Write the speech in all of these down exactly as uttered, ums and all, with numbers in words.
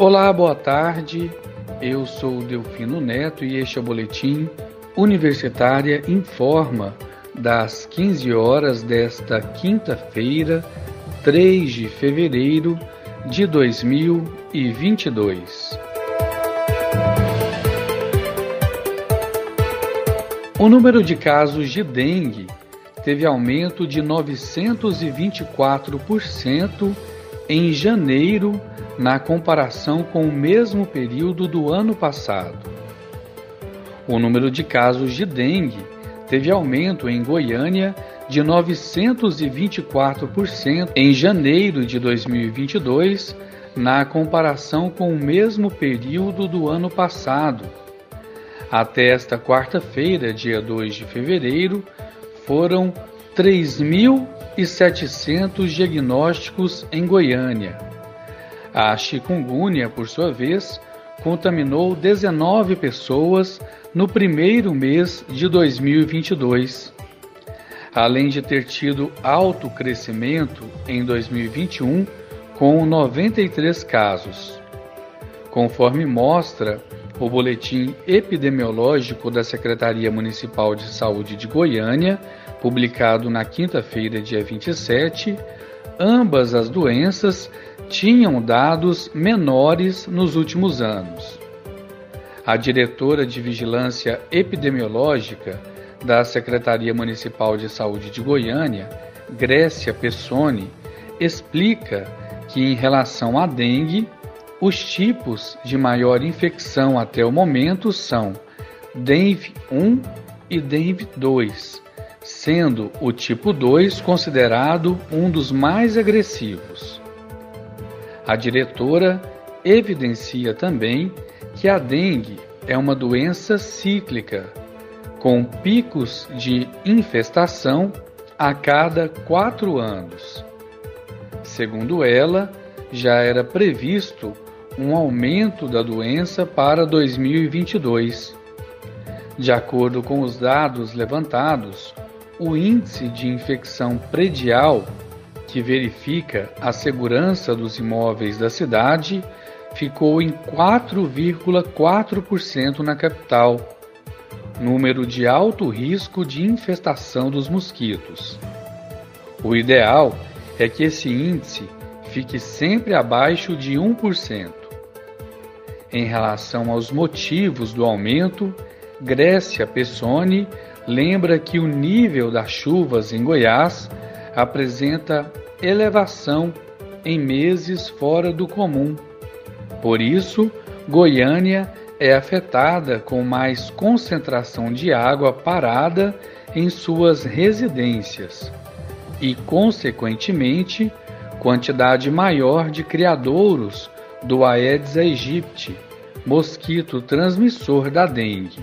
Olá, boa tarde. Eu sou o Delfino Neto e este é o Boletim Universitária Informa das quinze horas desta quinta-feira, três de fevereiro de dois mil e vinte e dois. O número de casos de dengue teve aumento de novecentos e vinte e quatro por cento em janeiro na comparação com o mesmo período do ano passado. O número de casos de dengue teve aumento em Goiânia de novecentos e vinte e quatro por cento em janeiro de dois mil e vinte e dois na comparação com o mesmo período do ano passado. Até esta quarta-feira, dia dois de fevereiro, foram três mil e setecentos diagnósticos em Goiânia. A chikungunya, por sua vez, contaminou dezenove pessoas no primeiro mês de dois mil e vinte e dois. Além de ter tido alto crescimento em dois mil e vinte e um, com noventa e três casos. Conforme mostra o Boletim Epidemiológico da Secretaria Municipal de Saúde de Goiânia, publicado na quinta-feira, dia vinte e sete, ambas as doenças tinham dados menores nos últimos anos. A diretora de Vigilância Epidemiológica da Secretaria Municipal de Saúde de Goiânia, Grécia Pessoni, explica que, em relação à dengue, os tipos de maior infecção até o momento são D E N V um e D E N V dois, sendo o tipo dois considerado um dos mais agressivos. A diretora evidencia também que a dengue é uma doença cíclica, com picos de infestação a cada quatro anos. Segundo ela, já era previsto um aumento da doença para dois mil e vinte e dois. De acordo com os dados levantados, o índice de infecção predial, que verifica a segurança dos imóveis da cidade, ficou em quatro vírgula quatro por cento na capital, número de alto risco de infestação dos mosquitos. O ideal é que esse índice fique sempre abaixo de um por cento. Em relação aos motivos do aumento, Grécia Pessoni lembra que o nível das chuvas em Goiás apresenta elevação em meses fora do comum. Por isso, Goiânia é afetada com mais concentração de água parada em suas residências e, consequentemente, quantidade maior de criadouros do Aedes aegypti, mosquito transmissor da dengue.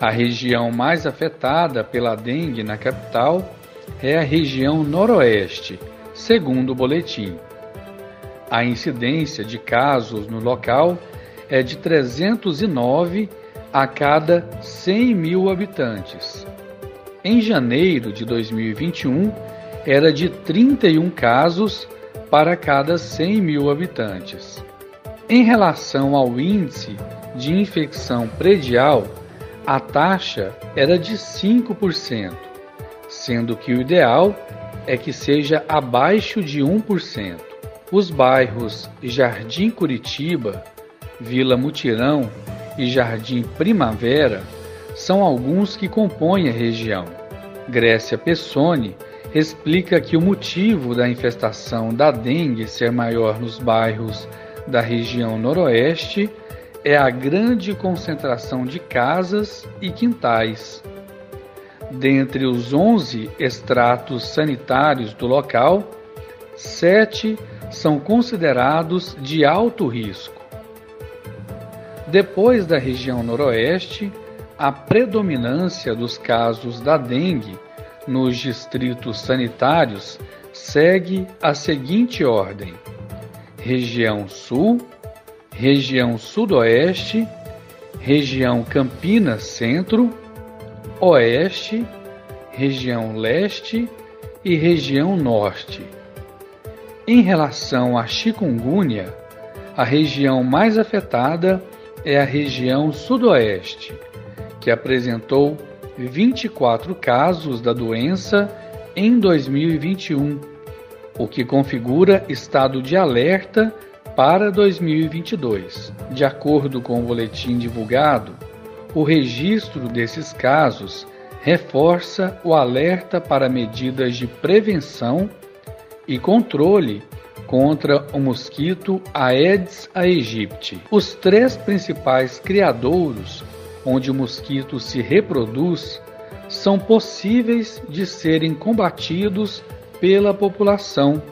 A região mais afetada pela dengue na capital é a região noroeste, segundo o boletim. A incidência de casos no local é de trezentos e nove a cada cem mil habitantes. Em janeiro de dois mil e vinte e um, era de trinta e um casos para cada cem mil habitantes. Em relação ao índice de infecção predial, a taxa era de cinco por cento, sendo que o ideal é que seja abaixo de um por cento. Os bairros Jardim Curitiba, Vila Mutirão e Jardim Primavera são alguns que compõem a região. Grécia Pessoni explica que o motivo da infestação da dengue ser maior nos bairros da região noroeste é a grande concentração de casas e quintais. Dentre os onze estratos sanitários do local, sete são considerados de alto risco. Depois da região noroeste, a predominância dos casos da dengue nos distritos sanitários segue a seguinte ordem: região Sul, região Sudoeste, região Campinas Centro, Oeste, região Leste e região Norte. Em relação à chikungunya, a região mais afetada é a região sudoeste, que apresentou vinte e quatro casos da doença em dois mil e vinte e um, o que configura estado de alerta para dois mil e vinte e dois. De acordo com o boletim divulgado, o registro desses casos reforça o alerta para medidas de prevenção e controle contra o mosquito Aedes aegypti. Os três principais criadouros onde o mosquito se reproduz são possíveis de serem combatidos pela população.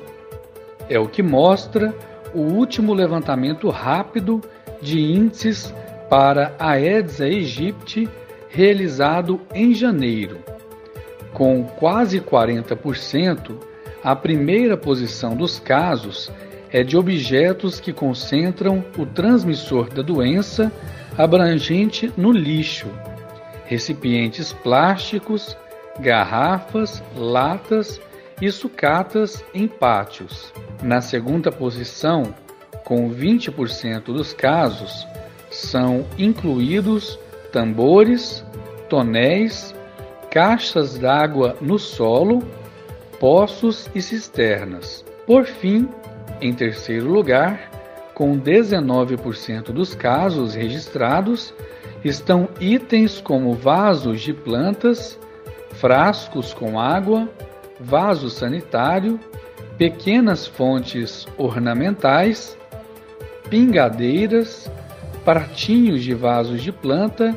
É o que mostra o último levantamento rápido de índices para Aedes aegypti realizado em janeiro. Com quase quarenta por cento, a primeira posição dos casos é de objetos que concentram o transmissor da doença abrangente no lixo, recipientes plásticos, garrafas, latas e sucatas em pátios. Na segunda posição, com vinte por cento dos casos, são incluídos tambores, tonéis, caixas d'água no solo, poços e cisternas. Por fim, em terceiro lugar, com dezenove por cento dos casos registrados, estão itens como vasos de plantas, frascos com água, vaso sanitário, pequenas fontes ornamentais, pingadeiras, pratinhos de vasos de planta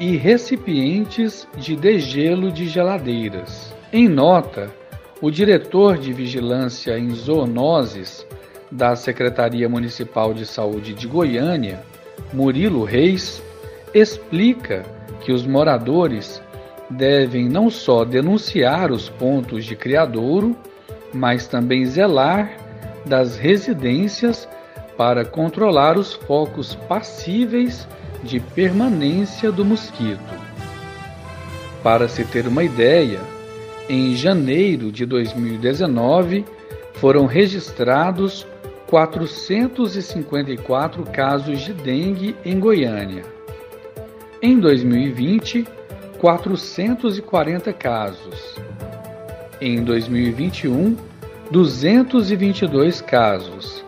e recipientes de degelo de geladeiras. Em nota, o diretor de Vigilância em Zoonoses da Secretaria Municipal de Saúde de Goiânia, Murilo Reis, explica que os moradores devem não só denunciar os pontos de criadouro, mas também zelar das residências para controlar os focos passíveis de permanência do mosquito. Para se ter uma ideia, em janeiro de dois mil e dezenove, foram registrados quatrocentos e cinquenta e quatro casos de dengue em Goiânia. Em dois mil e vinte, quatrocentos e quarenta casos. Em dois mil e vinte e um, duzentos e vinte e dois casos.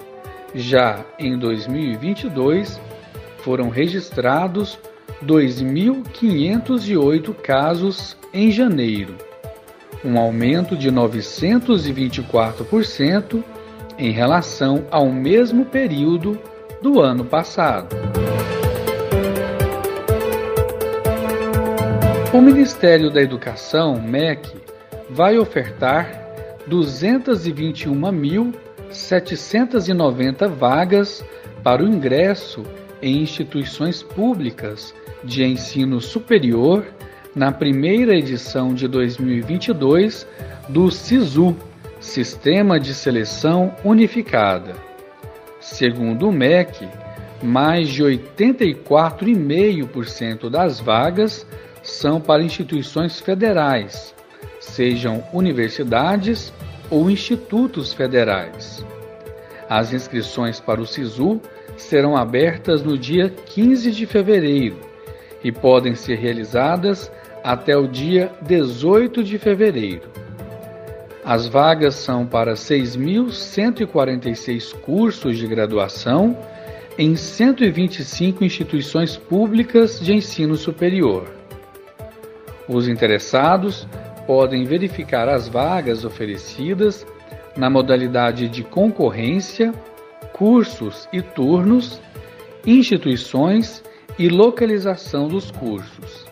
Já em dois mil e vinte e dois, foram registrados dois mil quinhentos e oito casos em janeiro, um aumento de novecentos e vinte e quatro por cento em relação ao mesmo período do ano passado. O Ministério da Educação, M E C, vai ofertar duzentos e vinte e um mil setecentos e noventa vagas para o ingresso em instituições públicas de ensino superior na primeira edição de dois mil e vinte e dois do SISU, Sistema de Seleção Unificada. Segundo o M E C, mais de oitenta e quatro vírgula cinco por cento das vagas são para instituições federais, sejam universidades ou institutos federais. As inscrições para o SISU serão abertas no dia quinze de fevereiro e podem ser realizadas até o dia dezoito de fevereiro. As vagas são para seis mil cento e quarenta e seis cursos de graduação em cento e vinte e cinco instituições públicas de ensino superior. Os interessados podem verificar as vagas oferecidas na modalidade de concorrência, cursos e turnos, instituições e localização dos cursos.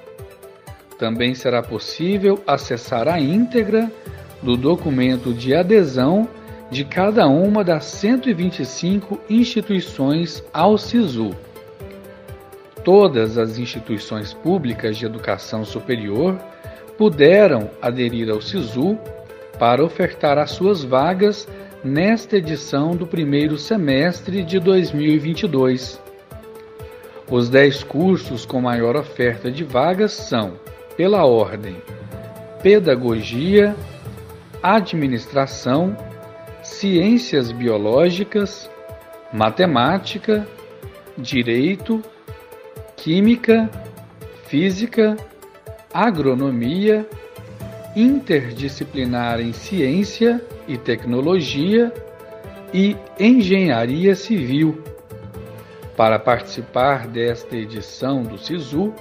Também será possível acessar a íntegra do documento de adesão de cada uma das cento e vinte e cinco instituições ao SISU. Todas as instituições públicas de educação superior puderam aderir ao SISU para ofertar as suas vagas nesta edição do primeiro semestre de dois mil e vinte e dois. Os dez cursos com maior oferta de vagas são, pela ordem, Pedagogia, Administração, Ciências Biológicas, matemática, direito, química, física, agronomia, interdisciplinar em ciência e tecnologia e engenharia civil. Para participar desta edição do SISU,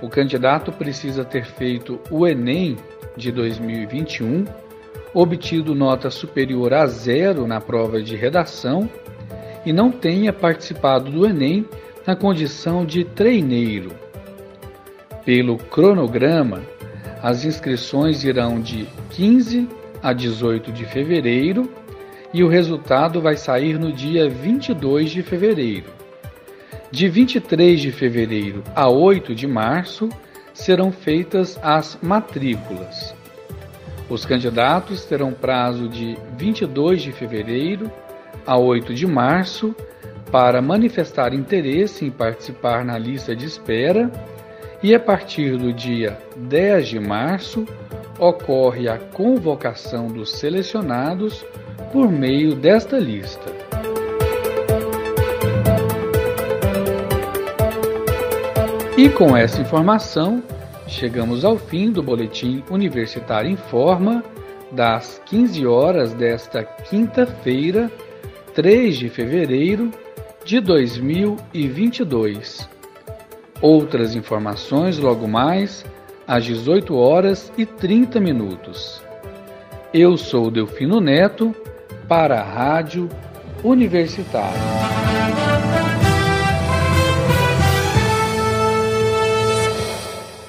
o candidato precisa ter feito o Enem de dois mil e vinte e um, obtido nota superior a zero na prova de redação e não tenha participado do Enem na condição de treineiro. Pelo cronograma, as inscrições irão de quinze a dezoito de fevereiro e o resultado vai sair no dia vinte e dois de fevereiro. De vinte e três de fevereiro a oito de março serão feitas as matrículas. Os candidatos terão prazo de vinte e dois de fevereiro a oito de março para manifestar interesse em participar na lista de espera e, a partir do dia dez de março, ocorre a convocação dos selecionados por meio desta lista. E com essa informação, chegamos ao fim do Boletim Universitário Informa das quinze horas desta quinta-feira, três de fevereiro de dois mil e vinte e dois. Outras informações logo mais às dezoito horas e trinta minutos. Eu sou o Delfino Neto para a Rádio Universitária.